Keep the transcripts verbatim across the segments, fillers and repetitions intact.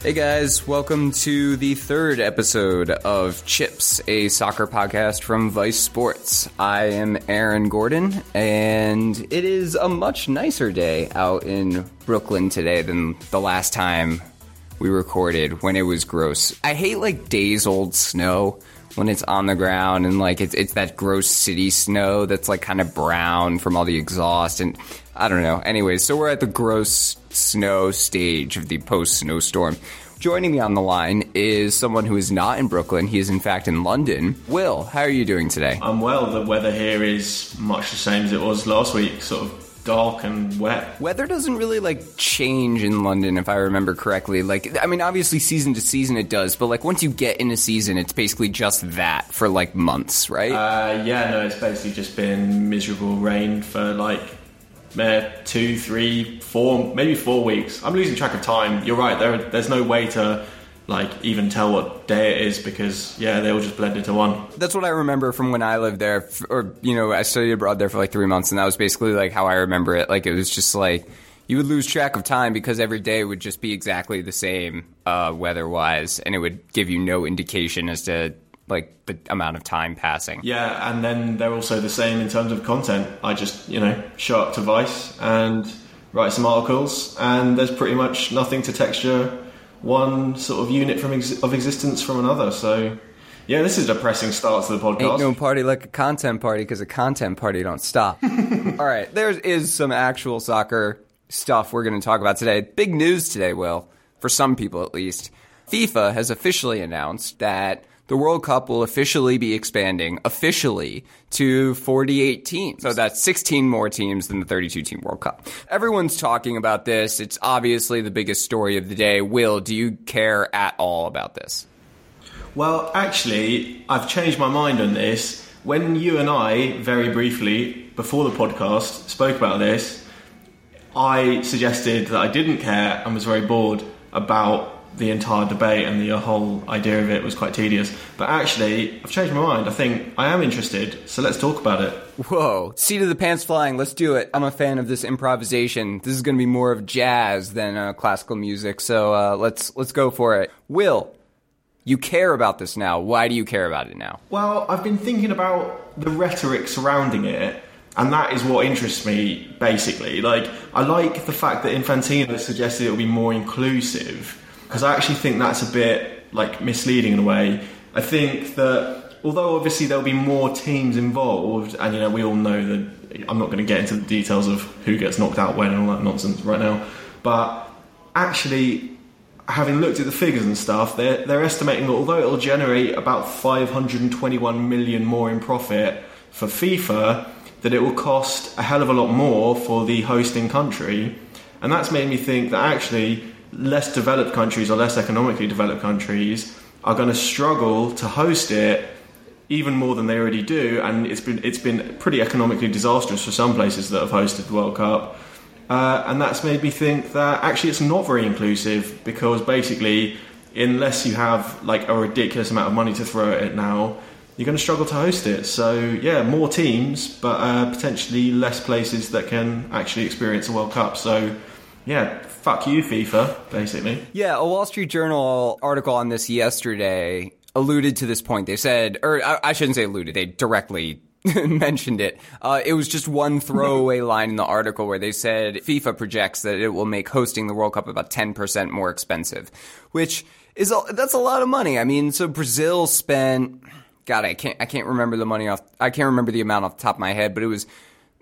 Hey guys, welcome to the third episode of Chips, a soccer podcast from Vice Sports. I am Aaron Gordon, and it is a much nicer day out in Brooklyn today than the last time we recorded when it was gross. I hate like days old snow when it's on the ground and like it's, it's that gross city snow that's like kind of brown from all the exhaust and I don't know. Anyways, so we're at the gross snow stage of the post-snowstorm. Joining me on the line is someone who is not in Brooklyn. He is, in fact, in London. Will, how are you doing today? I'm well. The weather here is much the same as it was last week, sort of dark and wet. Weather doesn't really, like, change in London, if I remember correctly. Like, I mean, obviously, season to season it does, but, like, once you get in a season, it's basically just that for, like, months, right? Uh, yeah, no, it's basically just been miserable rain for, like, Uh, two, three, four, maybe four weeks. I'm losing track of time. You're right. There, there's no way to like even tell what day it is because yeah, they all just blend into one. That's what I remember from when I lived there, or you know, I studied abroad there for like three months, and that was basically like how I remember it. Like it was just like you would lose track of time because every day would just be exactly the same uh, weather-wise, and it would give you no indication as to like the amount of time passing. Yeah, and then they're also the same in terms of content. I just, you know, show up to Vice and write some articles, and there's pretty much nothing to texture one sort of unit from ex- of existence from another. So, yeah, this is a depressing start to the podcast. Ain't no party like a content party because a content party don't stop. All right, there is some actual soccer stuff we're going to talk about today. Big news today, Will, for some people at least. FIFA has officially announced that the World Cup will officially be expanding, officially, to forty-eight teams. So that's sixteen more teams than the thirty-two team World Cup. Everyone's talking about this. It's obviously the biggest story of the day. Will, do you care at all about this? Well, actually, I've changed my mind on this. When you and I, very briefly, before the podcast, spoke about this, I suggested that I didn't care and was very bored about the entire debate, and the whole idea of it was quite tedious. But actually, I've changed my mind. I think I am interested, so let's talk about it. Whoa. Seat of the pants flying. Let's do it. I'm a fan of this improvisation. This is going to be more of jazz than uh, classical music, so uh, let's let's go for it. Will, you care about this now. Why do you care about it now? Well, I've been thinking about the rhetoric surrounding it, and that is what interests me, basically. Like, I like the fact that Infantino suggested it would be more inclusive, because I actually think that's a bit like misleading in a way. I think that although obviously there'll be more teams involved, and you know we all know that I'm not going to get into the details of who gets knocked out when and all that nonsense right now. But actually, having looked at the figures and stuff, they're they're estimating that although it'll generate about five hundred twenty-one million more in profit for FIFA, that it will cost a hell of a lot more for the hosting country, and that's made me think that actually less developed countries or less economically developed countries are going to struggle to host it even more than they already do, and it's been it's been pretty economically disastrous for some places that have hosted the World Cup, uh, and that's made me think that actually it's not very inclusive, because basically unless you have like a ridiculous amount of money to throw at it now, you're going to struggle to host it. So yeah, more teams but uh, potentially less places that can actually experience a World Cup. So yeah, fuck you, FIFA, basically. Yeah, a Wall Street Journal article on this yesterday alluded to this point. They said, or I shouldn't say alluded, they directly mentioned it. Uh, it was just one throwaway line in the article where they said FIFA projects that it will make hosting the World Cup about ten percent more expensive, which is a, that's a lot of money. I mean, so Brazil spent God, I can't I can't remember the money off. I can't remember the amount off the top of my head, but it was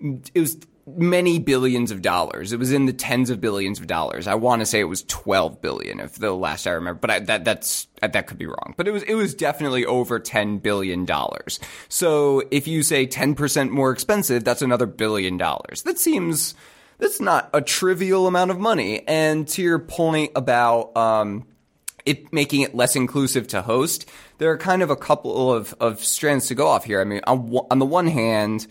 it was many billions of dollars. It was in the tens of billions of dollars. I want to say it was twelve billion if the last I remember, but I, that that's that could be wrong. But it was it was definitely over ten billion dollars. So if you say ten percent more expensive, that's another billion dollars. That seems that's not a trivial amount of money. And to your point about um it making it less inclusive to host, there are kind of a couple of of strands to go off here. I mean, on, on the one hand,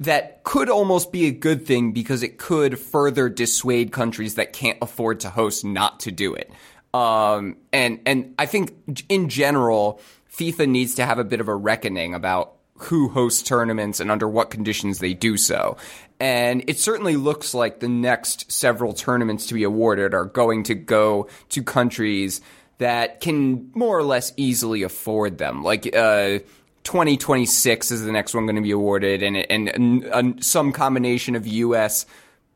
that could almost be a good thing because it could further dissuade countries that can't afford to host not to do it. Um, and and I think in general, FIFA needs to have a bit of a reckoning about who hosts tournaments and under what conditions they do so. And it certainly looks like the next several tournaments to be awarded are going to go to countries that can more or less easily afford them. Like, uh... twenty twenty-six is the next one going to be awarded, and and, and and some combination of U S,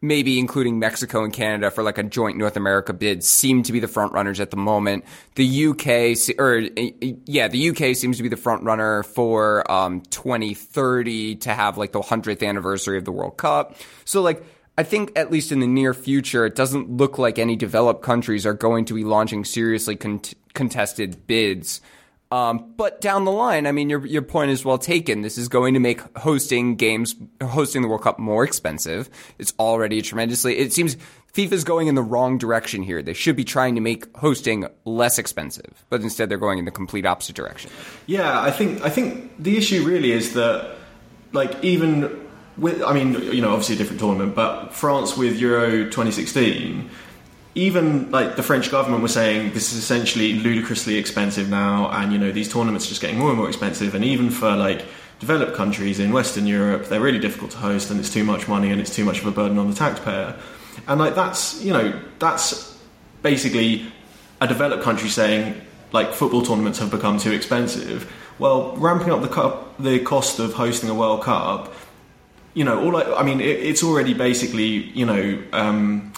maybe including Mexico and Canada for like a joint North America bid, seem to be the front runners at the moment. The U K, or yeah, the U K seems to be the front runner for um, twenty thirty to have like the hundredth anniversary of the World Cup. So like, I think at least in the near future, it doesn't look like any developed countries are going to be launching seriously con- contested bids. Um, but down the line, I mean, your your point is well taken. This is going to make hosting games, hosting the World Cup more expensive. It's already tremendously. It seems FIFA's going in the wrong direction here. They should be trying to make hosting less expensive, but instead they're going in the complete opposite direction. Yeah, I think I think the issue really is that, like, even with, I mean, you know, obviously a different tournament, but France with Euro twenty sixteen. Even like the French government was saying this is essentially ludicrously expensive now, and you know these tournaments are just getting more and more expensive, and even for like developed countries in Western Europe they're really difficult to host and it's too much money and it's too much of a burden on the taxpayer. And like that's you know that's basically a developed country saying like football tournaments have become too expensive. Well, ramping up the cup, the cost of hosting a World Cup, you know all I, I mean it, it's already basically you know um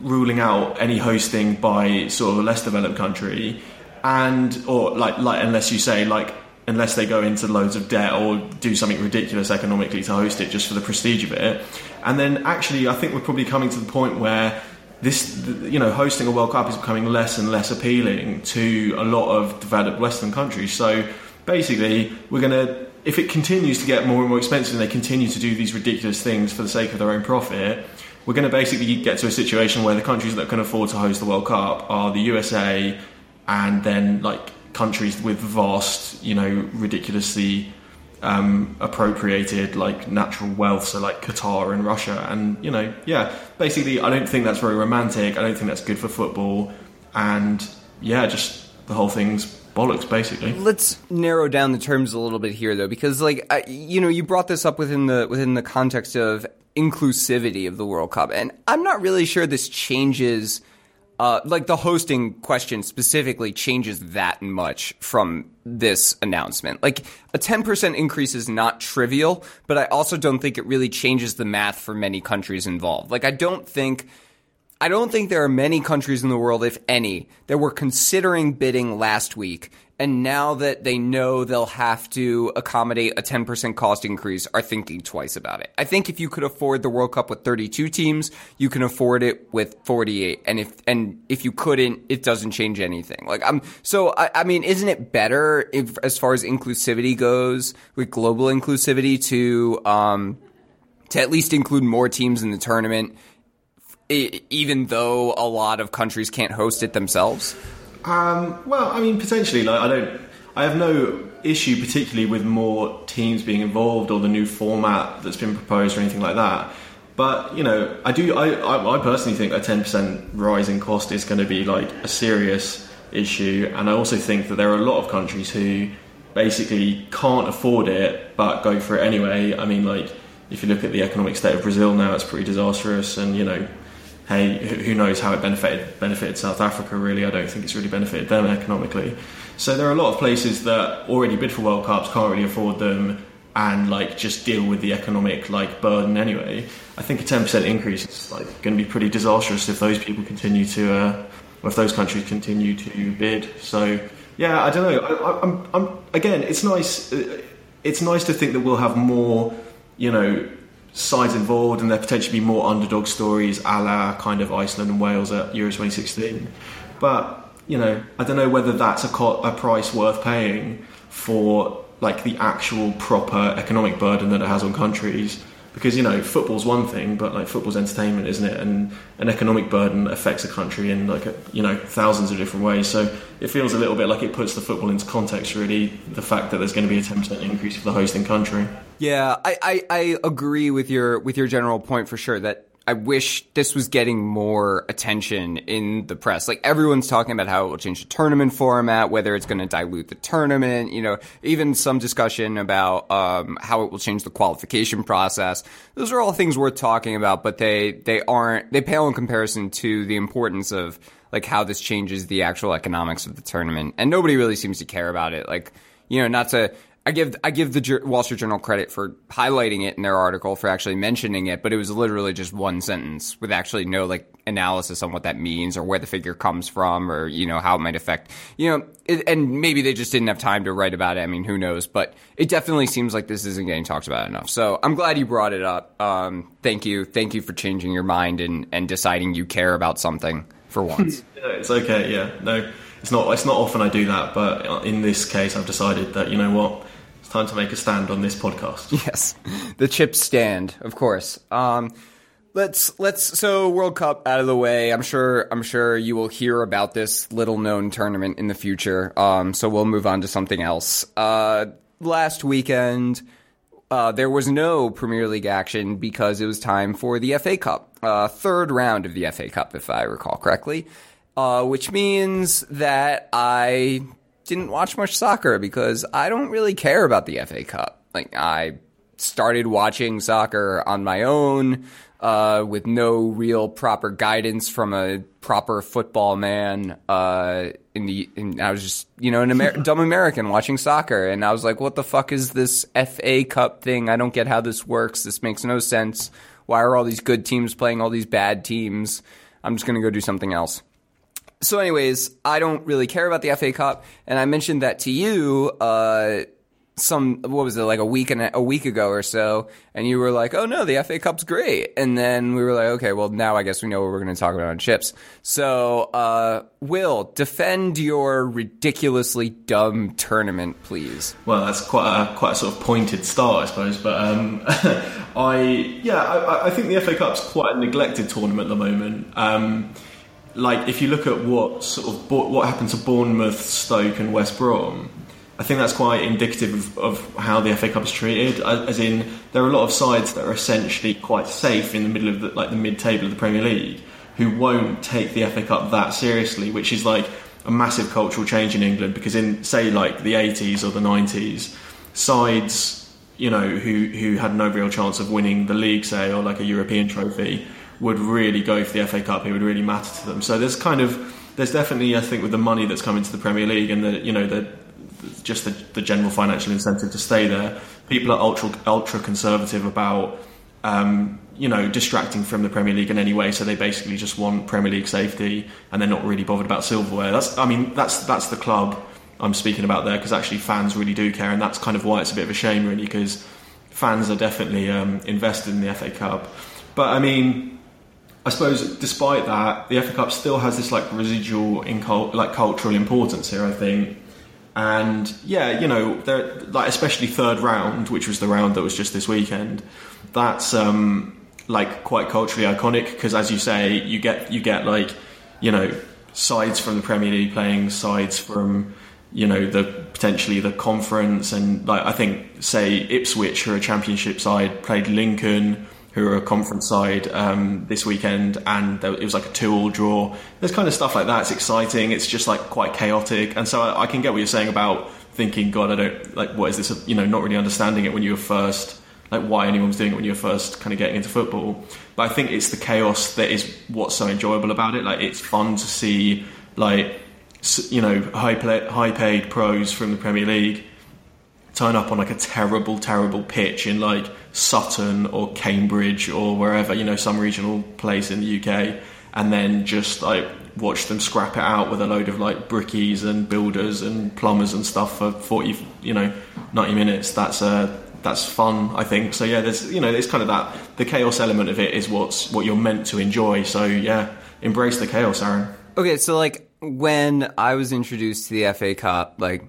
ruling out any hosting by sort of a less developed country, and or like like unless you say like unless they go into loads of debt or do something ridiculous economically to host it just for the prestige of it. And then actually I think we're probably coming to the point where this you know hosting a World Cup is becoming less and less appealing to a lot of developed Western countries. So basically we're going to, if it continues to get more and more expensive and they continue to do these ridiculous things for the sake of their own profit, we're going to basically get to a situation where the countries that can afford to host the World Cup are the U S A and then like countries with vast, you know, ridiculously um, appropriated like natural wealth, so like Qatar and Russia. And, you know, yeah, basically I don't think that's very romantic. I don't think that's good for football. And, yeah, just the whole thing's bollocks, basically. Let's narrow down the terms a little bit here, though, because, like, I, you know, you brought this up within the within the context of inclusivity of the World Cup, and I'm not really sure this changes uh like the hosting question specifically changes that much from this announcement. Like a ten percent increase is not trivial, but I also don't think it really changes the math for many countries involved. Like I don't think I don't think there are many countries in the world, if any, that were considering bidding last week, and now that they know they'll have to accommodate a ten percent cost increase, are thinking twice about it. I think if you could afford the World Cup with thirty-two teams, you can afford it with forty-eight. And if and if you couldn't, it doesn't change anything. Like I'm so I, I mean, isn't it better if, as far as inclusivity goes, with global inclusivity, to um to at least include more teams in the tournament? It, even though a lot of countries can't host it themselves? Um, well, I mean, potentially. Like, I don't. I have no issue particularly with more teams being involved or the new format that's been proposed or anything like that. But you know, I do. I, I, I personally think a ten percent rise in cost is going to be like a serious issue, and I also think that there are a lot of countries who basically can't afford it but go for it anyway. I mean, like if you look at the economic state of Brazil now, it's pretty disastrous, and you know. Hey, who knows how it benefited benefited South Africa, really. I don't think it's really benefited them economically. So there are a lot of places that already bid for World Cups, can't really afford them, and like just deal with the economic like burden anyway. I think a ten percent increase is like going to be pretty disastrous if those people continue to, uh, or if those countries continue to bid. So yeah, I don't know. I, I'm, I'm again, it's nice. It's nice to think that we'll have more, you know, sides involved, and there potentially be more underdog stories, a la kind of Iceland and Wales at Euro twenty sixteen. But you know, I don't know whether that's a, co- a price worth paying for like the actual proper economic burden that it has on countries, because you know football's one thing, but like football's entertainment, isn't it? And an economic burden affects a country in like a, you know thousands of different ways. So it feels a little bit like it puts the football into context, really, the fact that there's going to be a ten percent increase for the hosting country. Yeah, I, I, I agree with your with your general point for sure, that I wish this was getting more attention in the press. Like, everyone's talking about how it will change the tournament format, whether it's going to dilute the tournament, you know, even some discussion about um, how it will change the qualification process. Those are all things worth talking about, but they, they aren't, they pale in comparison to the importance of, like, how this changes the actual economics of the tournament. And nobody really seems to care about it. Like, you know, not to... I give I give the Wall Street Journal credit for highlighting it in their article, for actually mentioning it, but it was literally just one sentence with actually no like analysis on what that means or where the figure comes from, or you know how it might affect you know it, and maybe they just didn't have time to write about it. I mean, who knows? But it definitely seems like this isn't getting talked about enough. So I'm glad you brought it up. Um, thank you, thank you for changing your mind and and deciding you care about something for once. Yeah, it's okay. Yeah, no, it's not. It's not often I do that, but in this case, I've decided that you know what. It's time to make a stand on this podcast. Yes, the chips stand, of course. Um, let's let's so World Cup out of the way. I'm sure I'm sure you will hear about this little known tournament in the future. Um, so we'll move on to something else. Uh, last weekend, uh, there was no Premier League action because it was time for the F A Cup, uh, third round of the F A Cup, if I recall correctly, uh, which means that I. didn't watch much soccer because I don't really care about the F A Cup. Like, I started watching soccer on my own uh, with no real proper guidance from a proper football man. Uh, in the in, I was just, you know, an Amer- dumb American watching soccer, and I was like, what the fuck is this F A Cup thing? I don't get how this works. This makes no sense. Why are all these good teams playing all these bad teams? I'm just going to go do something else. So anyways, I don't really care about the F A Cup, and I mentioned that to you uh, some, what was it, like a week and a, a week ago or so, and you were like, oh no, the F A Cup's great. And then we were like, okay, well now I guess we know what we're going to talk about on Chips. So, uh, Will, defend your ridiculously dumb tournament, please. Well, that's quite a, quite a sort of pointed start, I suppose, but um, I, yeah, I, I think the F A Cup's quite a neglected tournament at the moment. Um Like, if you look at what sort of what happened to Bournemouth, Stoke, and West Brom, I think that's quite indicative of, of how the F A Cup is treated. As in, there are a lot of sides that are essentially quite safe in the middle of the, like the mid-table of the Premier League, who won't take the F A Cup that seriously, which is like a massive cultural change in England. Because in say like the eighties or the nineties, sides you know who who had no real chance of winning the league, say, or like a European trophy, would really go for the F A Cup. It would really matter to them. So there's kind of there's definitely, I think, with the money that's come into the Premier League and the you know the just the, the general financial incentive to stay there, people are ultra ultra conservative about um, you know distracting from the Premier League in any way. So they basically just want Premier League safety, and they're not really bothered about silverware. That's I mean that's that's the club I'm speaking about there, because actually fans really do care, and that's kind of why it's a bit of a shame, really, because fans are definitely um, invested in the F A Cup. But I mean. I suppose, despite that, the F A Cup still has this like residual, incul- like cultural importance here, I think. And yeah, you know, there, like especially third round, which was the round that was just this weekend. That's um, like quite culturally iconic because, as you say, you get you get like you know sides from the Premier League playing sides from you know the potentially the conference, and like I think say Ipswich, who are a Championship side, played Lincoln, who are a conference side um, this weekend, and it was like a two-all draw. There's kind of stuff like that. It's exciting. It's just like quite chaotic. And so I, I can get what you're saying about thinking, God, I don't like what is this? You know, not really understanding it when you were first, like why anyone was doing it when you were first kind of getting into football. But I think it's the chaos that is what's so enjoyable about it. Like it's fun to see, like you know, high play, high-paid pros from the Premier League turn up on like a terrible, terrible pitch in like Sutton or Cambridge or wherever, you know, some regional place in the U K, and then just like watch them scrap it out with a load of like brickies and builders and plumbers and stuff for forty, you know, ninety minutes. That's a uh, that's fun, I think. So yeah, there's, you know, there's kind of that, the chaos element of it is what's what you're meant to enjoy. So yeah, embrace the chaos, Aaron. Okay, so like when I was introduced to the F A Cup, like,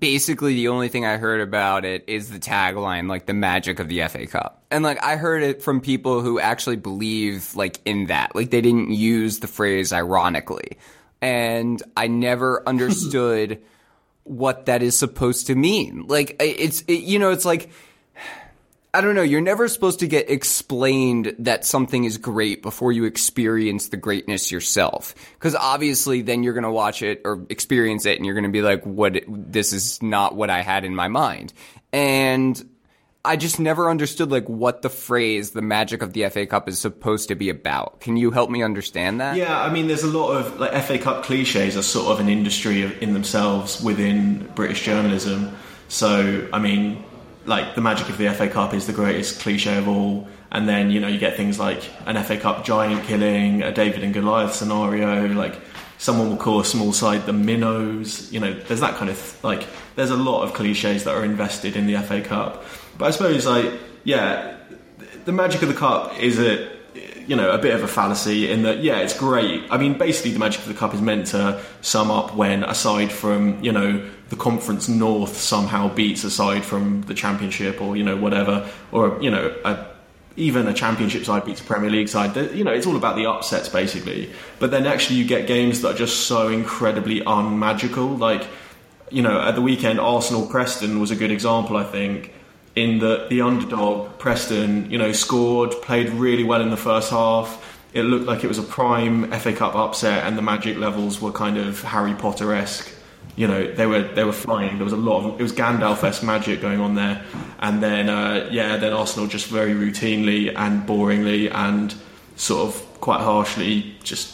basically the only thing I heard about it is the tagline, like the magic of the F A Cup. And like I heard it from people who actually believe like in that. Like they didn't use the phrase ironically. And I never understood what that is supposed to mean. Like it's it, you know, it's like, I don't know, you're never supposed to get explained that something is great before you experience the greatness yourself. Because obviously then you're going to watch it or experience it and you're going to be like, "What? This is not what I had in my mind." And I just never understood like what the phrase, the magic of the F A Cup, is supposed to be about. Can you help me understand that? Yeah, I mean, there's a lot of like F A Cup cliches are sort of an industry of, in themselves within British journalism. So, I mean... like the magic of the F A Cup is the greatest cliche of all, and then you know you get things like an F A Cup giant killing, a David and Goliath scenario. Like someone will call a small side the minnows. You know, there's that kind of th- like. There's a lot of cliches that are invested in the F A Cup, but I suppose like yeah, the magic of the cup is a you know a bit of a fallacy in that yeah it's great. I mean basically the magic of the cup is meant to sum up when aside from you know. the Conference North somehow beats aside from the Championship or, you know, whatever, or, you know, a, even a Championship side beats a Premier League side. You know, it's all about the upsets, basically. But then actually you get games that are just so incredibly unmagical. Like, you know, at the weekend, Arsenal-Preston was a good example, I think, in that the underdog, Preston, you know, scored, played really well in the first half. It looked like it was a prime F A Cup upset and the magic levels were kind of Harry Potter-esque. You know, they were they were flying. There was a lot of... It was Gandalf-esque magic going on there. And then, uh, yeah, then Arsenal just very routinely and boringly and sort of quite harshly just,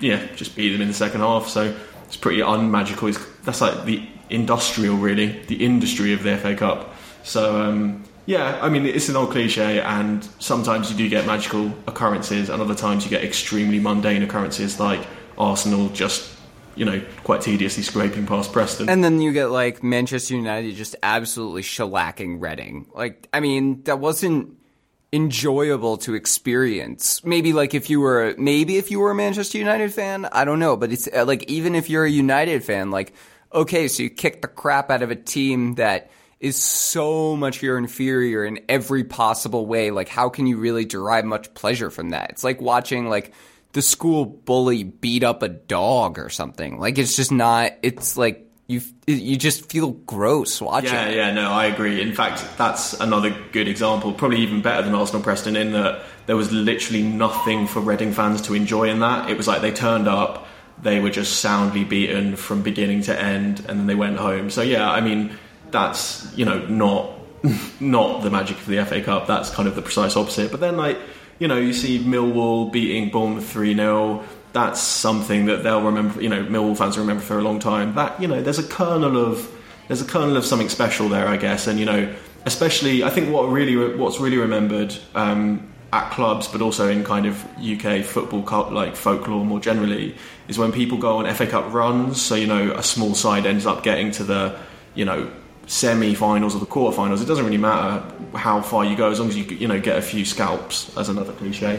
yeah, just beat them in the second half. So it's pretty unmagical. It's, that's like the industrial, really, the industry of the F A Cup. So, um, yeah, I mean, it's an old cliche and sometimes you do get magical occurrences and other times you get extremely mundane occurrences like Arsenal just... you know, quite tediously scraping past Preston. And then you get, like, Manchester United just absolutely shellacking Reading. Like, I mean, that wasn't enjoyable to experience. Maybe, like, if you were, maybe if you were a Manchester United fan, I don't know. But it's, like, even if you're a United fan, like, okay, so you kick the crap out of a team that is so much your inferior in every possible way. Like, how can you really derive much pleasure from that? It's like watching, like, the school bully beat up a dog or something. Like, it's just not... It's like, you you just feel gross watching. Yeah, yeah, no, I agree. In fact, that's another good example, probably even better than Arsenal-Preston, in that there was literally nothing for Reading fans to enjoy in that. It was like they turned up, they were just soundly beaten from beginning to end, and then they went home. So, yeah, I mean, that's, you know, not not the magic of the F A Cup. That's kind of the precise opposite. But then, like... you know, you see Millwall beating Bournemouth three nil. That's something that they'll remember, you know, Millwall fans will remember for a long time. That, you know, there's a kernel of there's a kernel of something special there, I guess. And, you know, especially, I think what really what's really remembered um, at clubs, but also in kind of U K football cup, like folklore more generally, is when people go on F A Cup runs. So, you know, a small side ends up getting to the, you know, semi-finals or the quarter-finals. It doesn't really matter how far you go as long as you you know get a few scalps, as another cliche,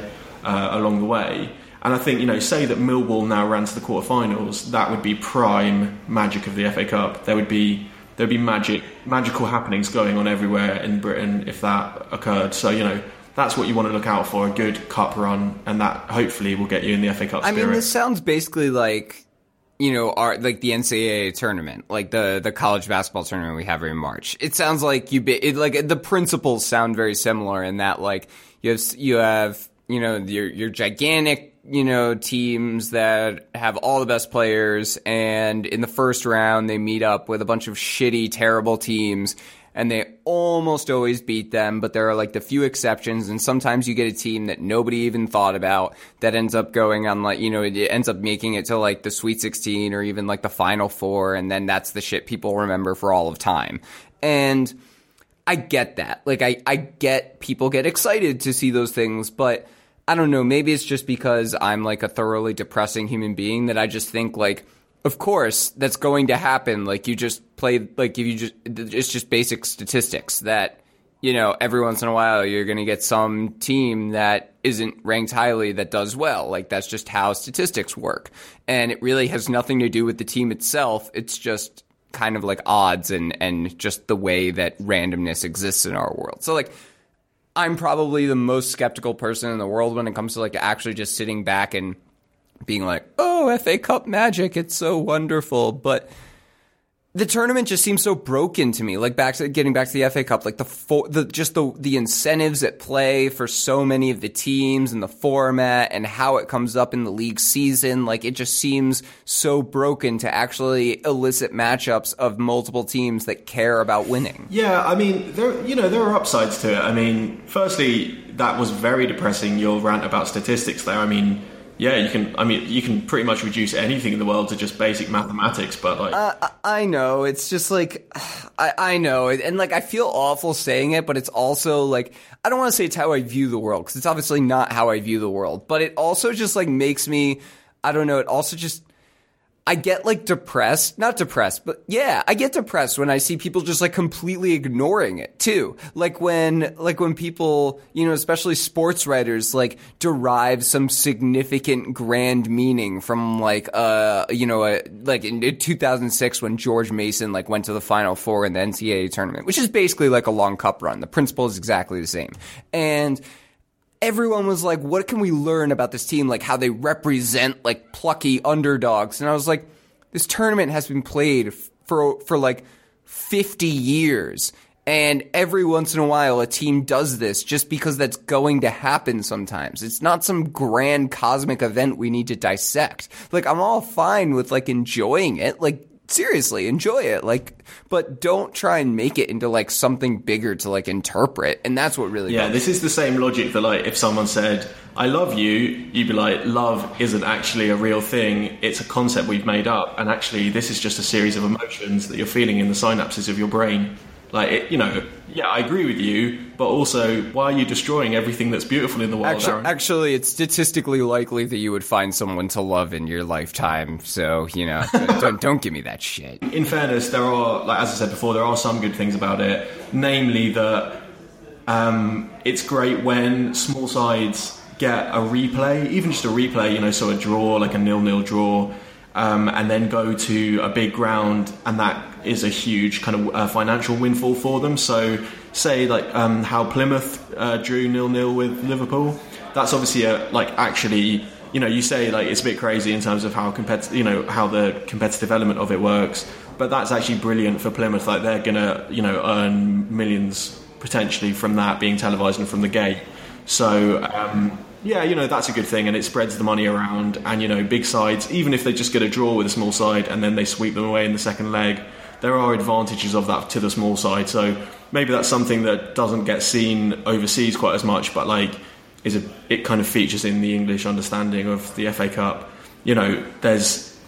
uh, along the way. And I think, you know, say that Millwall now ran to the quarter-finals, that would be prime magic of the F A Cup. There would be there would be magic magical happenings going on everywhere in Britain if that occurred. So, you know, that's what you want to look out for, a good cup run, and that hopefully will get you in the F A Cup spirit. I mean, this sounds basically like, you know, our, like the N C A A tournament, like the, the college basketball tournament we have every March. It sounds like you, it, like the principles sound very similar in that, like you have, you have, you know, your, your gigantic, you know, teams that have all the best players. And in the first round, they meet up with a bunch of shitty, terrible teams and they almost always beat them. But there are like the few exceptions. And sometimes you get a team that nobody even thought about that ends up going on, like, you know, it ends up making it to like the Sweet sixteen or even like the Final Four. And then that's the shit people remember for all of time. And I get that. Like, I, I get people get excited to see those things, but I don't know. Maybe it's just because I'm, like, a thoroughly depressing human being that I just think, like, of course, that's going to happen. Like, you just play, like, if you just, it's just basic statistics that, you know, every once in a while you're going to get some team that isn't ranked highly that does well. Like, that's just how statistics work. And it really has nothing to do with the team itself. It's just kind of like odds and, and just the way that randomness exists in our world. So, like, I'm probably the most skeptical person in the world when it comes to, like, actually just sitting back and being like, oh, F A Cup magic, it's so wonderful. But the tournament just seems so broken to me. Like, back to getting back to the F A Cup, like the, for, the just the the incentives at play for so many of the teams and the format and how it comes up in the league season. Like, it just seems so broken to actually elicit matchups of multiple teams that care about winning. Yeah, I mean, there you know there are upsides to it. I mean, firstly, that was very depressing, your rant about statistics there. I mean. Yeah, you can. I mean, you can pretty much reduce anything in the world to just basic mathematics. But like, uh, I know it's just like, I, I know, and like, I feel awful saying it, but it's also like, I don't want to say it's how I view the world because it's obviously not how I view the world. But it also just like makes me, I don't know. It also just, I get like depressed, not depressed, but yeah, I get depressed when I see people just like completely ignoring it too. Like when, like when people, you know, especially sports writers, like derive some significant grand meaning from like, uh, you know, a, like in, in two thousand six when George Mason like went to the Final Four in the N C A A tournament, which is basically like a long cup run. The principle is exactly the same. And everyone was like, what can we learn about this team? Like how they represent like plucky underdogs. And I was like, this tournament has been played for, for like fifty years. And every once in a while a team does this just because that's going to happen sometimes. It's not some grand cosmic event we need to dissect. Like I'm all fine with like enjoying it. Like seriously, enjoy it. Like, but don't try and make it into like something bigger to like interpret. And that's what really. Yeah, this is the same logic that like if someone said, "I love you," you'd be like, "Love isn't actually a real thing. It's a concept we've made up. And actually, this is just a series of emotions that you're feeling in the synapses of your brain." Like, it, you know, yeah, I agree with you, but also, why are you destroying everything that's beautiful in the world, actually, Aaron? Actually, it's statistically likely that you would find someone to love in your lifetime, so, you know, don't, don't give me that shit. In fairness, there are, like as I said before, there are some good things about it, namely that um, it's great when small sides get a replay, even just a replay, you know, so a draw, like a nil-nil draw, um, and then go to a big ground, and that is a huge kind of uh, financial windfall for them. So say like um, how Plymouth uh, drew nil-nil with Liverpool, that's obviously a, like actually, you know, you say like it's a bit crazy in terms of how competitive, you know, how the competitive element of it works, but that's actually brilliant for Plymouth. Like they're going to, you know, earn millions potentially from that being televised and from the gate. So um, yeah, you know, that's a good thing and it spreads the money around. And, you know, big sides, even if they just get a draw with a small side and then they sweep them away in the second leg, there are advantages of that to the small side. So maybe that's something that doesn't get seen overseas quite as much, but like is a, it kind of features in the English understanding of the F A Cup. You know, there's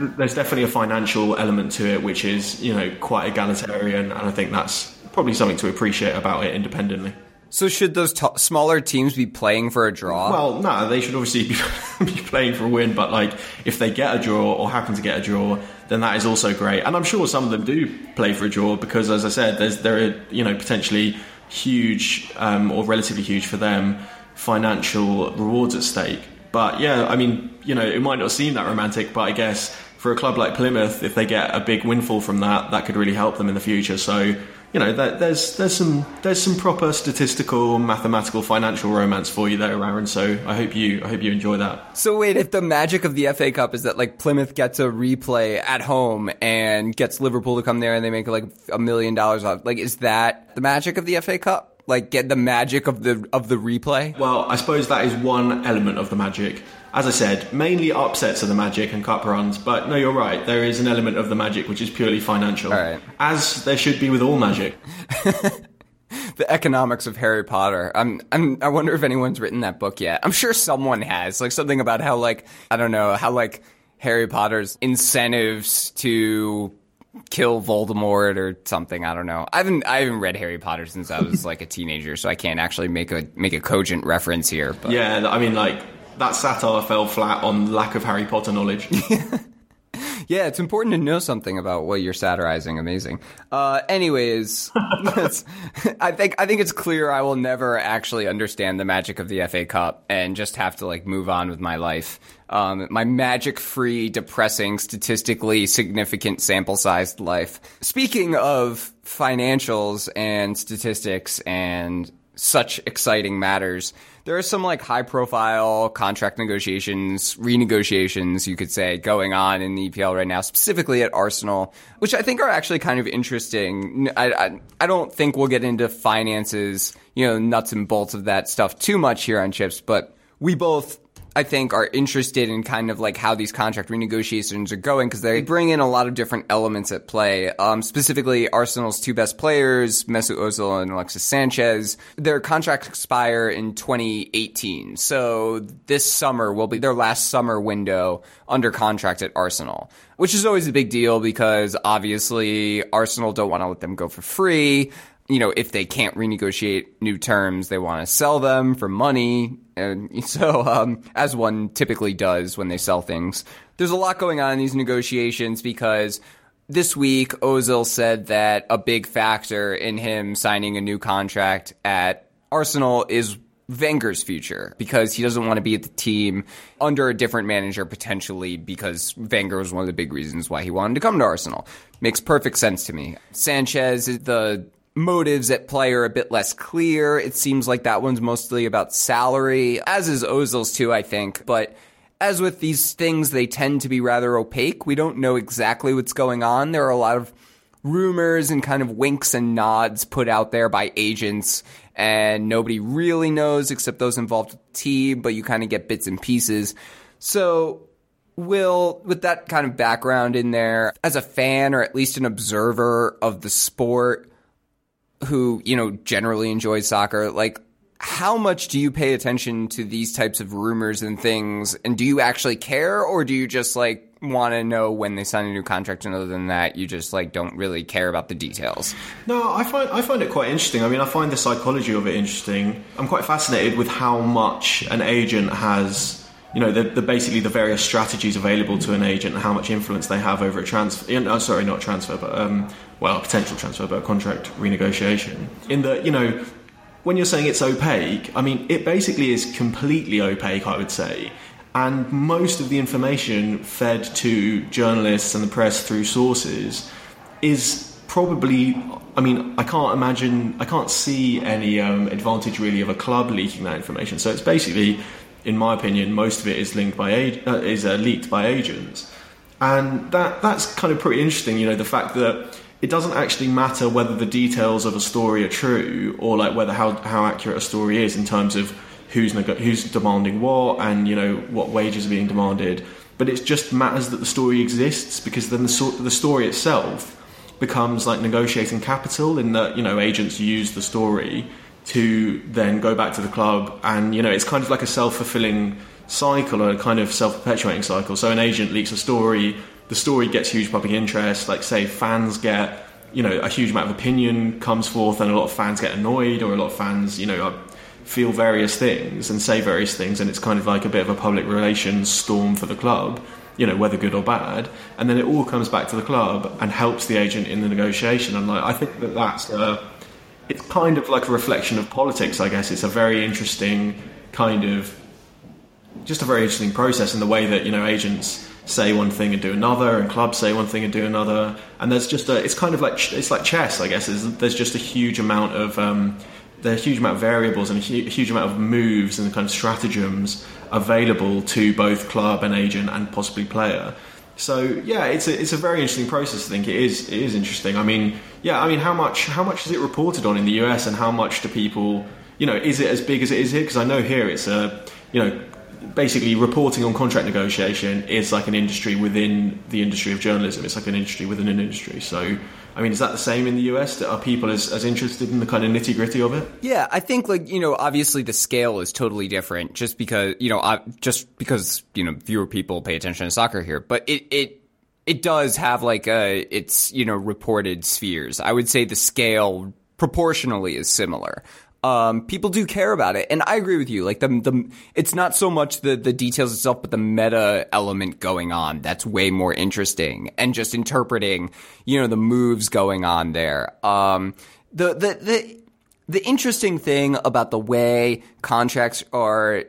there's definitely a financial element to it, which is, you know, quite egalitarian. And I think that's probably something to appreciate about it independently. So should those t- smaller teams be playing for a draw? Well, no, they should obviously be, be playing for a win. But like, if they get a draw or happen to get a draw, then that is also great. And I'm sure some of them do play for a draw because, as I said, there's there are, you know, potentially huge um, or relatively huge for them financial rewards at stake. But yeah, I mean, you know, it might not seem that romantic, but I guess for a club like Plymouth, if they get a big windfall from that, that could really help them in the future. So, you know, there's there's some there's some proper statistical, mathematical, financial romance for you there, Aaron. So I hope you I hope you enjoy that. So wait, if the magic of the F A Cup is that like Plymouth gets a replay at home and gets Liverpool to come there and they make like a million dollars off, like is that the magic of the F A Cup? Like get the magic of the of the replay? Well, I suppose that is one element of the magic. As I said, mainly upsets are the magic and cup runs, but no, you're right. There is an element of the magic which is purely financial, all right, as there should be with all magic. The economics of Harry Potter. I'm, I'm, I wonder if anyone's written that book yet. I'm sure someone has, like something about how, like, I don't know, how like Harry Potter's incentives to kill Voldemort or something. I don't know. I haven't I haven't read Harry Potter since I was like a teenager, so I can't actually make a make a cogent reference here. But yeah, I mean, like, that satire fell flat on lack of Harry Potter knowledge. Yeah, it's important to know something about what you're satirizing. Amazing. Uh, anyways, that's, I think I think it's clear I will never actually understand the magic of the F A Cup and just have to like move on with my life. Um, my magic-free, depressing, statistically significant sample-sized life. Speaking of financials and statistics and such exciting matters, there are some like high-profile contract negotiations, renegotiations, you could say, going on in the E P L right now, specifically at Arsenal, which I think are actually kind of interesting. I, I, I don't think we'll get into finances, you know, nuts and bolts of that stuff too much here on Chips, but we both, I think, are interested in kind of like how these contract renegotiations are going because they bring in a lot of different elements at play. Um, specifically, Arsenal's two best players, Mesut Ozil and Alexis Sanchez, their contracts expire in twenty eighteen. So this summer will be their last summer window under contract at Arsenal, which is always a big deal because obviously Arsenal don't want to let them go for free. You know, if they can't renegotiate new terms, they want to sell them for money. And so, um, as one typically does when they sell things, there's a lot going on in these negotiations because this week Ozil said that a big factor in him signing a new contract at Arsenal is Wenger's future, because he doesn't want to be at the team under a different manager potentially, because Wenger was one of the big reasons why he wanted to come to Arsenal. Makes perfect sense to me. Sanchez is the... motives at play are a bit less clear. It seems like that one's mostly about salary, as is Ozil's too, I think. But as with these things, they tend to be rather opaque. We don't know exactly what's going on. There are a lot of rumors and kind of winks and nods put out there by agents, and nobody really knows except those involved with the team, but you kind of get bits and pieces. So... Will, with that kind of background in there, as a fan or at least an observer of the sport... who, you know, generally enjoys soccer, like, how much do you pay attention to these types of rumors and things? And do you actually care, or do you just, like, want to know when they sign a new contract, and other than that, you just, like, don't really care about the details? No, I find I find it quite interesting. I mean, I find the psychology of it interesting. I'm quite fascinated with how much an agent has... You know, the, the basically the various strategies available to an agent and how much influence they have over a transfer. You know, sorry, not transfer, but um, well, potential transfer, but a contract renegotiation. In that, you know, when you're saying it's opaque, I mean, it basically is completely opaque, I would say. And most of the information fed to journalists and the press through sources is probably. I mean, I can't imagine, I can't see any um, advantage really of a club leaking that information. So it's basically. In my opinion, most of it is linked by uh, is uh, leaked by agents, and that that's kind of pretty interesting. You know, the fact that it doesn't actually matter whether the details of a story are true, or like whether how how accurate a story is in terms of who's neg- who's demanding what, and you know what wages are being demanded. But it just matters that the story exists, because then the so- the story itself becomes like negotiating capital, in that, you know, agents use the story to then go back to the club, and, you know, it's kind of like a self-fulfilling cycle, or a kind of self-perpetuating cycle. So an agent leaks a story, the story gets huge public interest, like, say, fans get, you know, a huge amount of opinion comes forth, and a lot of fans get annoyed, or a lot of fans, you know, feel various things and say various things, and it's kind of like a bit of a public relations storm for the club, you know, whether good or bad, and then it all comes back to the club and helps the agent in the negotiation. And, like, I think that that's... Uh, It's kind of like a reflection of politics, I guess. It's a very interesting kind of, just a very interesting process in the way that, you know, agents say one thing and do another, and clubs say one thing and do another. And there's just a, it's kind of like, it's like chess, I guess. There's just a huge amount of, um, there's a huge amount of variables and a huge amount of moves and kind of stratagems available to both club and agent and possibly player. So yeah, it's a it's a very interesting process. I think it is it is interesting. I mean, yeah, I mean, how much how much is it reported on in the U S, and how much do people, you know, is it as big as it is here? Because I know here it's a, you know, basically reporting on contract negotiation is like an industry within the industry of journalism. It's like an industry within an industry. So, I mean, is that the same in the U S? Are people as, as interested in the kind of nitty-gritty of it? Yeah, I think, like, you know, obviously the scale is totally different just because, you know, just because, you know, fewer people pay attention to soccer here. But it, it It does have like a, it's, you know, reported spheres. I would say the scale proportionally is similar. Um, people do care about it, and I agree with you. Like the the, it's not so much the the details itself, but the meta element going on that's way more interesting, and just interpreting, you know, the moves going on there. Um, the the the the interesting thing about the way contracts are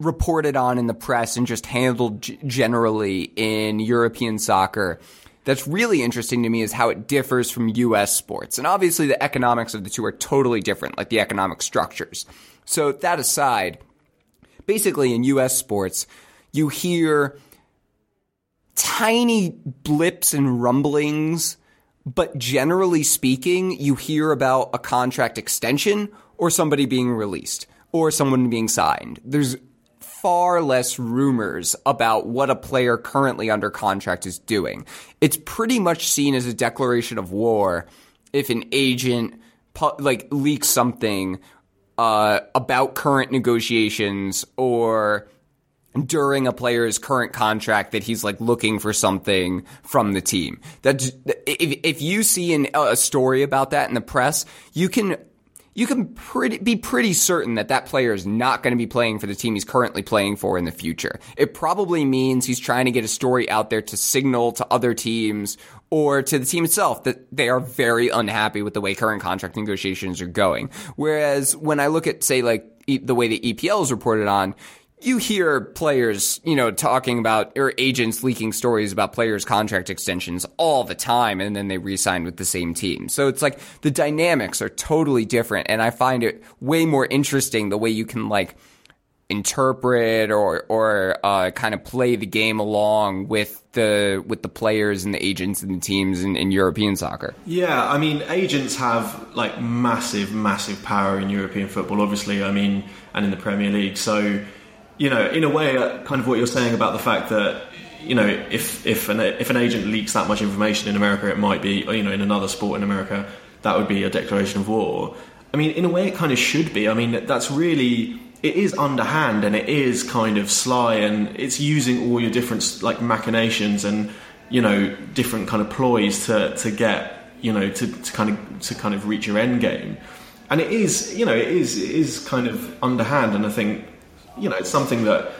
reported on in the press and just handled g- generally in European soccer. That's really interesting to me is how it differs from U S sports. And obviously the economics of the two are totally different, like the economic structures. So that aside, basically in U S sports, you hear tiny blips and rumblings, but generally speaking, you hear about a contract extension or somebody being released or someone being signed. There's far less rumors about what a player currently under contract is doing. It's pretty much seen as a declaration of war if an agent like leaks something uh, about current negotiations or during a player's current contract that he's like looking for something from the team. That if if you see an, a story about that in the press, you can. You can pretty, be pretty certain that that player is not going to be playing for the team he's currently playing for in the future. It probably means he's trying to get a story out there to signal to other teams or to the team itself that they are very unhappy with the way current contract negotiations are going. Whereas when I look at, say, like e- the way the E P L is reported on, you hear players, you know, talking about or agents leaking stories about players' contract extensions all the time, and then they re-sign with the same team. So it's like the dynamics are totally different, and I find it way more interesting the way you can like interpret or or uh, kind of play the game along with the with the players and the agents and the teams in, in European soccer. Yeah, I mean, agents have like massive, massive power in European football, obviously. I mean, and in the Premier League, so. You know, in a way, kind of what you're saying about the fact that, you know, if if an if an agent leaks that much information in America, it might be, or, you know, in another sport in America, that would be a declaration of war. I mean, in a way, it kind of should be. I mean, that's really, it is underhand and it is kind of sly, and it's using all your different like machinations and, you know, different kind of ploys to to get, you know, to, to kind of to kind of reach your end game. And it is, you know, it is it is kind of underhand, and I think. You know, it's something that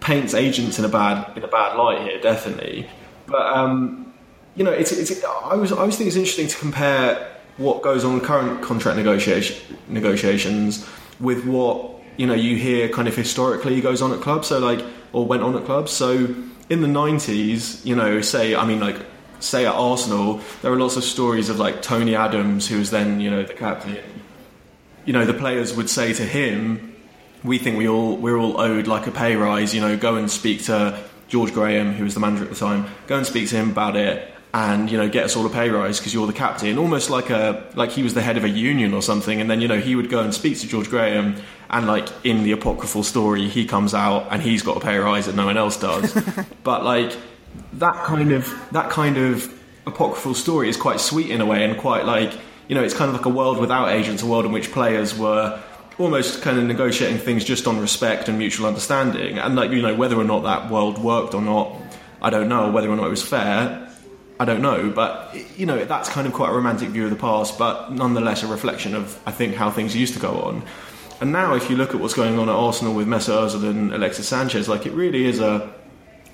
paints agents in a bad in a bad light here, definitely. But um, you know, it's, it's I was I always think it's interesting to compare what goes on in current contract negotiation negotiations with what, you know, you hear kind of historically goes on at clubs. So like, or went on at clubs. So in the nineties, you know, say I mean like say at Arsenal, there were lots of stories of like Tony Adams, who was then, you know, the captain. You know, the players would say to him, we think we all, we're all owed like a pay rise, you know, go and speak to George Graham, who was the manager at the time, go and speak to him about it and, you know, get us all a pay rise because you're the captain. Almost like a like he was the head of a union or something, and then, you know, he would go and speak to George Graham and, like, in the apocryphal story, he comes out and he's got a pay rise that no one else does. But, like, that kind of that kind of apocryphal story is quite sweet in a way, and quite, like, you know, it's kind of like a world without agents, a world in which players were almost kind of negotiating things just on respect and mutual understanding. And, like, you know, whether or not that world worked or not, I don't know. Whether or not it was fair, I don't know. But, you know, that's kind of quite a romantic view of the past, but nonetheless a reflection of, I think, how things used to go on. And now if you look at what's going on at Arsenal with Mesut Ozil and Alexis Sanchez, like, it really is a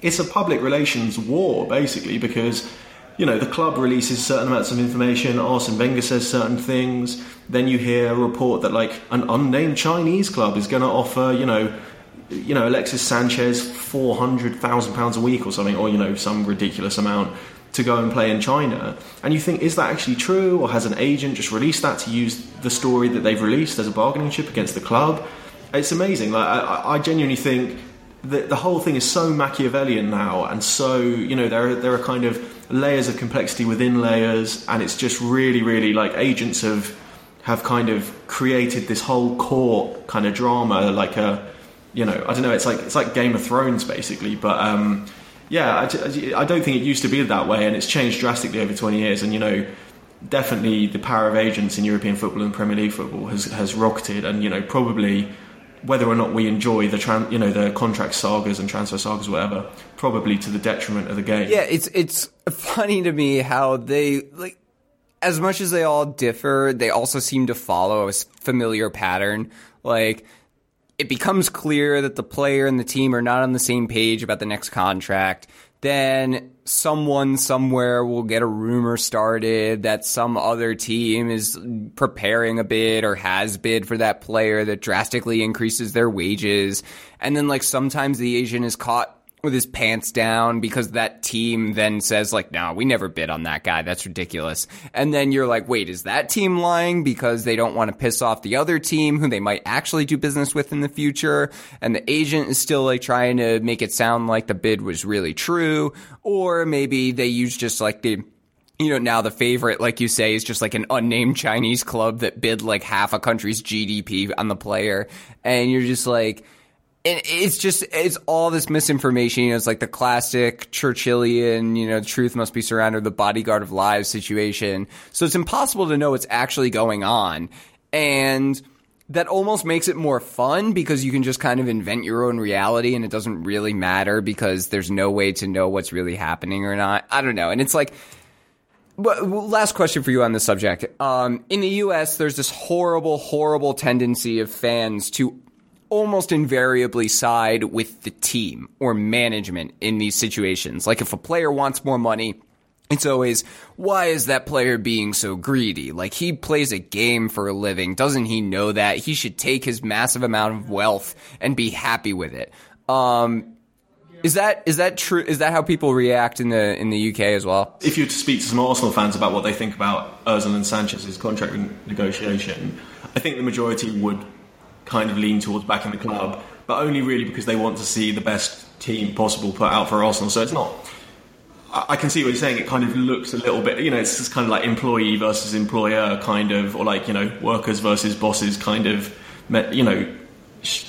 it's a public relations war, basically, because, you know, the club releases certain amounts of information, Arsene Wenger says certain things, then you hear a report that, like, an unnamed Chinese club is going to offer, you know, you know, Alexis Sanchez four hundred thousand pounds a week or something, or, you know, some ridiculous amount to go and play in China. And you think, is that actually true? Or has an agent just released that to use the story that they've released as a bargaining chip against the club? It's amazing. Like, I, I genuinely think that the whole thing is so Machiavellian now, and so, you know, there, there are kind of layers of complexity within layers, and it's just really, really, like, agents have have kind of created this whole court kind of drama, like a, you know, I don't know, it's like it's like Game of Thrones, basically. But um, yeah, I, I don't think it used to be that way, and it's changed drastically over twenty years. And, you know, definitely the power of agents in European football and Premier League football has has rocketed, and, you know, probably whether or not we enjoy the tran- you know the contract sagas and transfer sagas, whatever, probably to the detriment of the game. Yeah, it's it's funny to me how they, like, as much as they all differ, they also seem to follow a familiar pattern. Like, it becomes clear that the player and the team are not on the same page about the next contract. Then someone somewhere will get a rumor started that some other team is preparing a bid or has bid for that player that drastically increases their wages. And then, like, sometimes the agent is caught with his pants down because that team then says, like, no, nah, we never bid on that guy. That's ridiculous. And then you're like, wait, is that team lying because they don't want to piss off the other team who they might actually do business with in the future? And the agent is still, like, trying to make it sound like the bid was really true. Or maybe they use just, like, the, you know, now the favorite, like you say, is just, like, an unnamed Chinese club that bid, like, half a country's G D P on the player. And you're just like, and it's just, it's all this misinformation. You know, it's like the classic Churchillian, you know, truth must be surrounded with the bodyguard of lies situation. So it's impossible to know what's actually going on. And that almost makes it more fun because you can just kind of invent your own reality and it doesn't really matter because there's no way to know what's really happening or not. I don't know. And it's like, but last question for you on this subject. Um, in the U S, there's this horrible, horrible tendency of fans to almost invariably side with the team or management in these situations. Like, if a player wants more money, it's always, why is that player being so greedy? Like, he plays a game for a living. Doesn't he know that? He should take his massive amount of wealth and be happy with it. Um, is that is that true? Is that how people react in the in the U K as well? If you were to speak to some Arsenal fans about what they think about Ozil and Sanchez's contract negotiation, I think the majority would kind of lean towards backing the club, but only really because they want to see the best team possible put out for Arsenal. So it's not, I can see what you're saying, it kind of looks a little bit, you know, it's just kind of like employee versus employer kind of, or like, you know, workers versus bosses kind of, you know,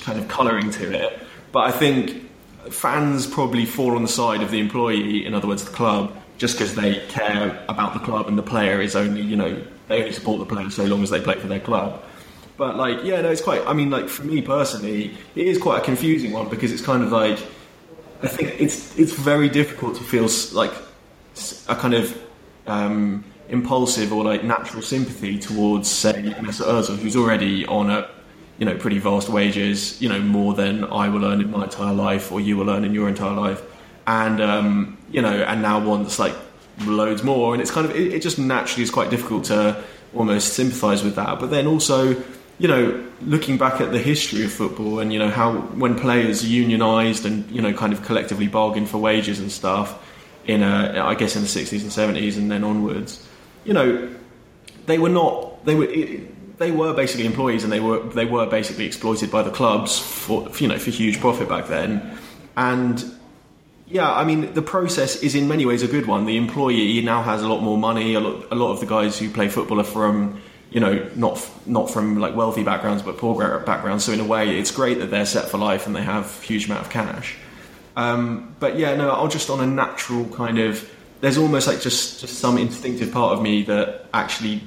kind of colouring to it. But I think fans probably fall on the side of the employee, in other words the club, just because they care about the club, and the player is only, you know, they only support the player so long as they play for their club. But, like, yeah, no, it's quite, I mean, like, for me personally, it is quite a confusing one because it's kind of like, I think it's it's very difficult to feel, like, a kind of um, impulsive or, like, natural sympathy towards, say, Mesut Ozil, who's already on a, you know, pretty vast wages, you know, more than I will earn in my entire life or you will earn in your entire life. And, um, you know, and now wants, like, loads more. And it's kind of, it, it just naturally is quite difficult to almost sympathise with that. But then also, you know, looking back at the history of football and, you know, how when players unionised and, you know, kind of collectively bargained for wages and stuff in, a, I guess, in the sixties and seventies and then onwards, you know, they were not, they were they were basically employees and they were they were basically exploited by the clubs for, you know, for huge profit back then. And, yeah, I mean, the process is in many ways a good one. The employee now has a lot more money. A lot, a lot of the guys who play football are from, you know, not not from, like, wealthy backgrounds but poor backgrounds, so in a way it's great that they're set for life and they have a huge amount of cash. Um, but yeah, no, I'll just, on a natural kind of, there's almost like just, just some instinctive part of me that actually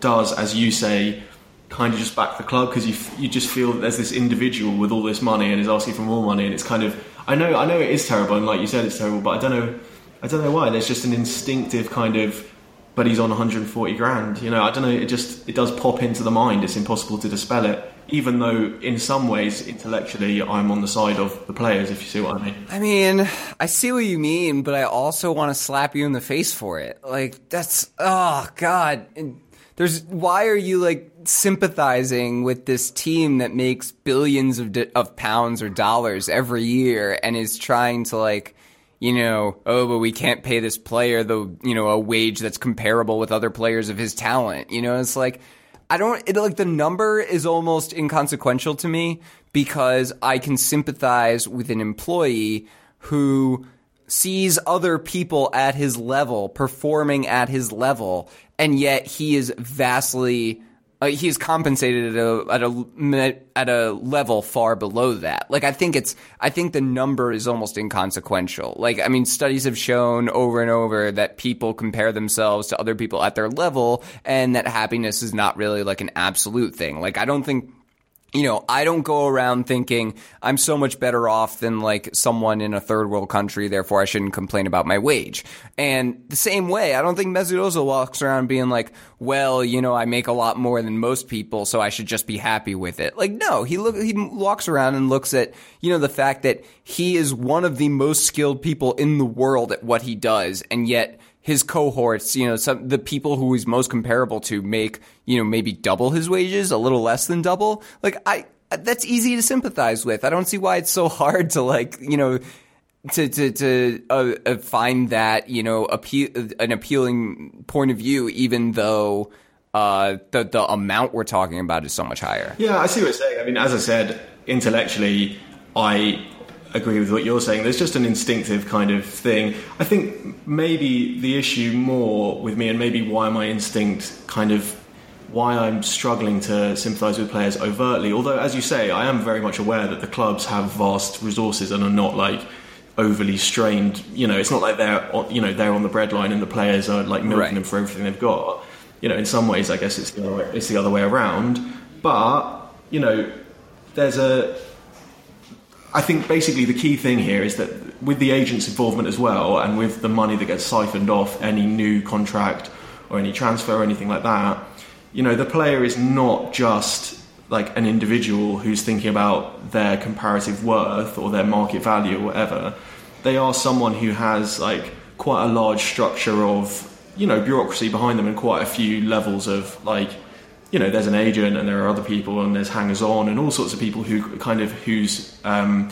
does, as you say, kind of just back the club because you you just feel that there's this individual with all this money and is asking for more money, and it's kind of, I know I know it is terrible, and like you said it's terrible, but I don't know I don't know why, there's just an instinctive kind of, but he's on one hundred forty grand, you know, I don't know, it just, it does pop into the mind, it's impossible to dispel it, even though in some ways intellectually I'm on the side of the players, if you see what I mean. I mean, I see what you mean, but I also want to slap you in the face for it. Like, that's, oh god, and there's, why are you, like, sympathizing with this team that makes billions of, di- of pounds or dollars every year and is trying to, like, you know, oh, but we can't pay this player the, you know, a wage that's comparable with other players of his talent. You know, it's like, I don't, it, like, the number is almost inconsequential to me because I can sympathize with an employee who sees other people at his level performing at his level, and yet he is vastly, uh, he is compensated at a, at a at a level far below that. Like, I think it's, I think the number is almost inconsequential. Like, I mean, studies have shown over and over that people compare themselves to other people at their level, and that happiness is not really, like, an absolute thing. Like, I don't think you know, I don't go around thinking I'm so much better off than like someone in a third world country, therefore I shouldn't complain about my wage. And the same way, I don't think Mesut Ozil walks around being like, well, you know, I make a lot more than most people, so I should just be happy with it. Like, no, he look he walks around and looks at, you know, the fact that he is one of the most skilled people in the world at what he does, and yet his cohorts, you know, some the people who he's most comparable to make, you know, maybe double his wages, a little less than double. Like, I, that's easy to sympathize with. I don't see why it's so hard to, like, you know, to to to uh, uh, find that, you know, appeal, an appealing point of view, even though uh, the the amount we're talking about is so much higher. Yeah, I see what you're saying. I mean, as I said, intellectually, I agree with what you're saying. There's just an instinctive kind of thing. I think maybe the issue more with me, and maybe why my instinct kind of, why I'm struggling to sympathise with players overtly, although, as you say, I am very much aware that the clubs have vast resources and are not like overly strained. You know, it's not like they're on, you know, they're on the breadline and the players are like milking right. them for everything they've got. You know, in some ways, I guess it's the other way, it's the other way around. But, you know, there's a... I think basically the key thing here is that with the agent's involvement as well, and with the money that gets siphoned off any new contract or any transfer or anything like that, you know, the player is not just like an individual who's thinking about their comparative worth or their market value or whatever. They are someone who has like quite a large structure of, you know, bureaucracy behind them, and quite a few levels of like, you know, there's an agent and there are other people and there's hangers-on and all sorts of people who kind of whose um,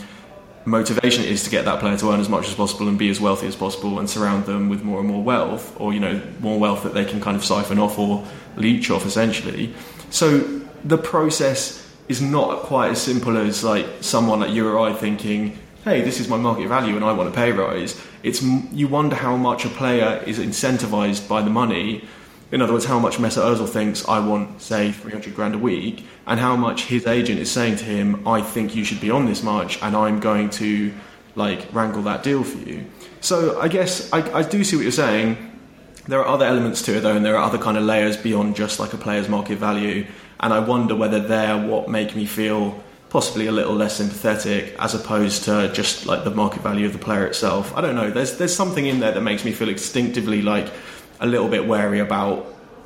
motivation is to get that player to earn as much as possible and be as wealthy as possible and surround them with more and more wealth, or, you know, more wealth that they can kind of siphon off or leech off, essentially. So the process is not quite as simple as like someone like you or I thinking, hey, this is my market value and I want a pay rise. It's, you wonder how much a player is incentivized by the money. In other words, how much Mesut Ozil thinks I want, say, three hundred grand a week, and how much his agent is saying to him, I think you should be on this much, and I'm going to, like, wrangle that deal for you. So I guess I, I do see what you're saying. There are other elements to it, though, and there are other kind of layers beyond just, like, a player's market value, and I wonder whether they're what make me feel possibly a little less sympathetic as opposed to just, like, the market value of the player itself. I don't know. There's there's something in there that makes me feel instinctively, like, a little bit wary about,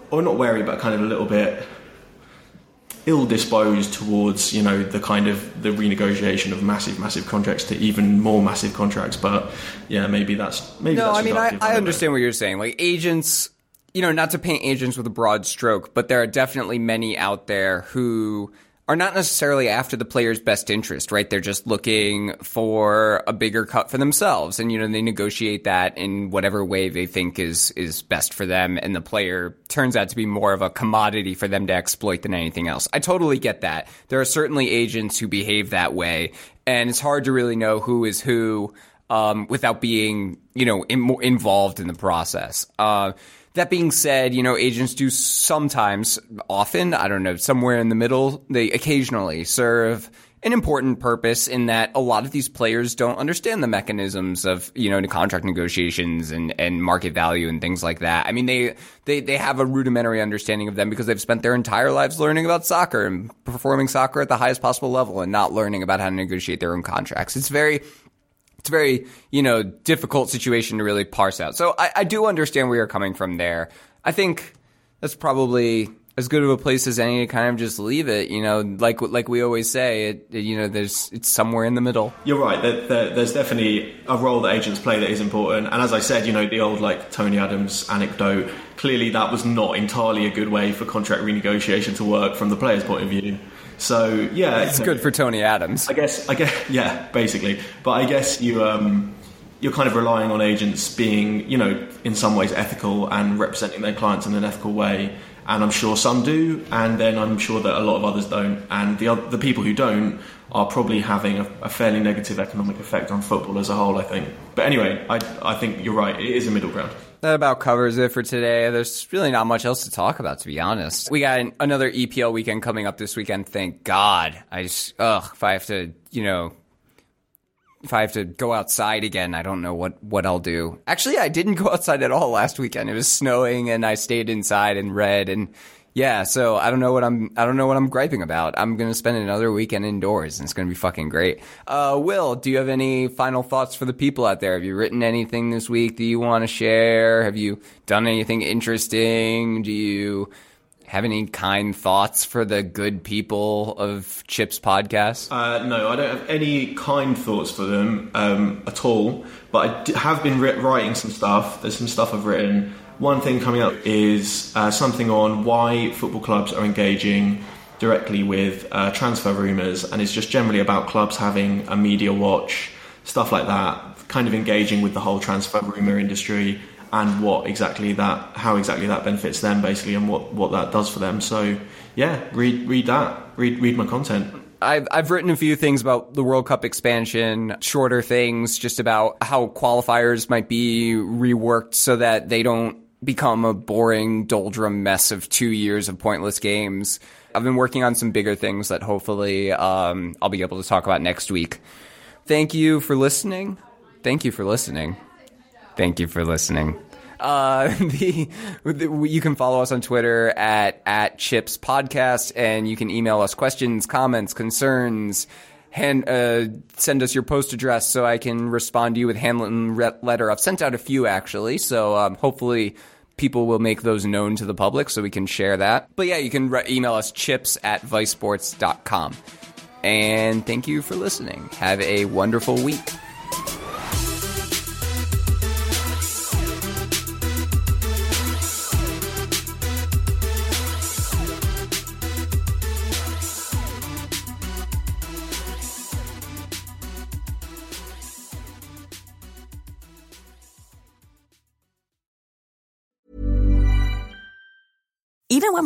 or not wary, but kind of a little bit ill disposed towards, you know, the kind of the renegotiation of massive, massive contracts to even more massive contracts. But yeah, maybe that's maybe. No, that's I mean, I, I understand what you're saying. Like agents, you know, not to paint agents with a broad stroke, but there are definitely many out there who are not necessarily after the player's best interest, right? They're just looking for a bigger cut for themselves. And, you know, they negotiate that in whatever way they think is is best for them. And the player turns out to be more of a commodity for them to exploit than anything else. I totally get that. There are certainly agents who behave that way. And it's hard to really know who is who um, without being, you know, in, more involved in the process. Uh That being said, you know, agents do sometimes, often, I don't know, somewhere in the middle, they occasionally serve an important purpose in that a lot of these players don't understand the mechanisms of, you know, contract negotiations and, and market value and things like that. I mean, they, they, they have a rudimentary understanding of them because they've spent their entire lives learning about soccer and performing soccer at the highest possible level and not learning about how to negotiate their own contracts. It's very... It's a very, you know, difficult situation to really parse out. So I, I do understand where you're coming from there. I think that's probably as good of a place as any to kind of just leave it. You know, like like we always say, it, you know, there's it's somewhere in the middle. You're right. There, there, there's definitely a role that agents play that is important. And as I said, you know, the old like Tony Adams anecdote, clearly that was not entirely a good way for contract renegotiation to work from the player's point of view. So yeah, it's good for Tony Adams, I guess. I guess, yeah, basically. But I guess you um, you're kind of relying on agents being, you know, in some ways ethical and representing their clients in an ethical way. And I'm sure some do, and then I'm sure that a lot of others don't. And the other, the people who don't are probably having a, a fairly negative economic effect on football as a whole, I think. But anyway, I I think you're right. It is a middle ground. That about covers it for today. There's really not much else to talk about, to be honest. We got an, another E P L weekend coming up this weekend. Thank God. I just, ugh, if I have to, you know, if I have to go outside again, I don't know what, what I'll do. Actually, I didn't go outside at all last weekend. It was snowing and I stayed inside and read and, Yeah, so I don't know what I'm I don't know what I'm griping about. I'm going to spend another weekend indoors, and it's going to be fucking great. Uh, Will, do you have any final thoughts for the people out there? Have you written anything this week that you want to share? Have you done anything interesting? Do you have any kind thoughts for the good people of Chip's podcast? Uh, no, I don't have any kind thoughts for them um, at all, but I have been writing some stuff. There's some stuff I've written. One thing coming up is uh, something on why football clubs are engaging directly with uh, transfer rumours, and it's just generally about clubs having a media watch, stuff like that, kind of engaging with the whole transfer rumour industry, and what exactly that, how exactly that benefits them, basically, and what, what that does for them. So, yeah, read read that, read read my content. I've I've written a few things about the World Cup expansion, shorter things, just about how qualifiers might be reworked so that they don't become a boring doldrum mess of two years of pointless games. I've been working on some bigger things that hopefully um, I'll be able to talk about next week. Thank you for listening. Thank you for listening. Thank you for listening. Uh, the, the, you can follow us on Twitter at, at Chips Podcast, and you can email us questions, comments, concerns, hand, uh, send us your post address so I can respond to you with handwritten letter. I've sent out a few, actually, so um, hopefully people will make those known to the public so we can share that. But yeah, you can re- email us chips at vice sports dot com. And thank you for listening. Have a wonderful week. Even when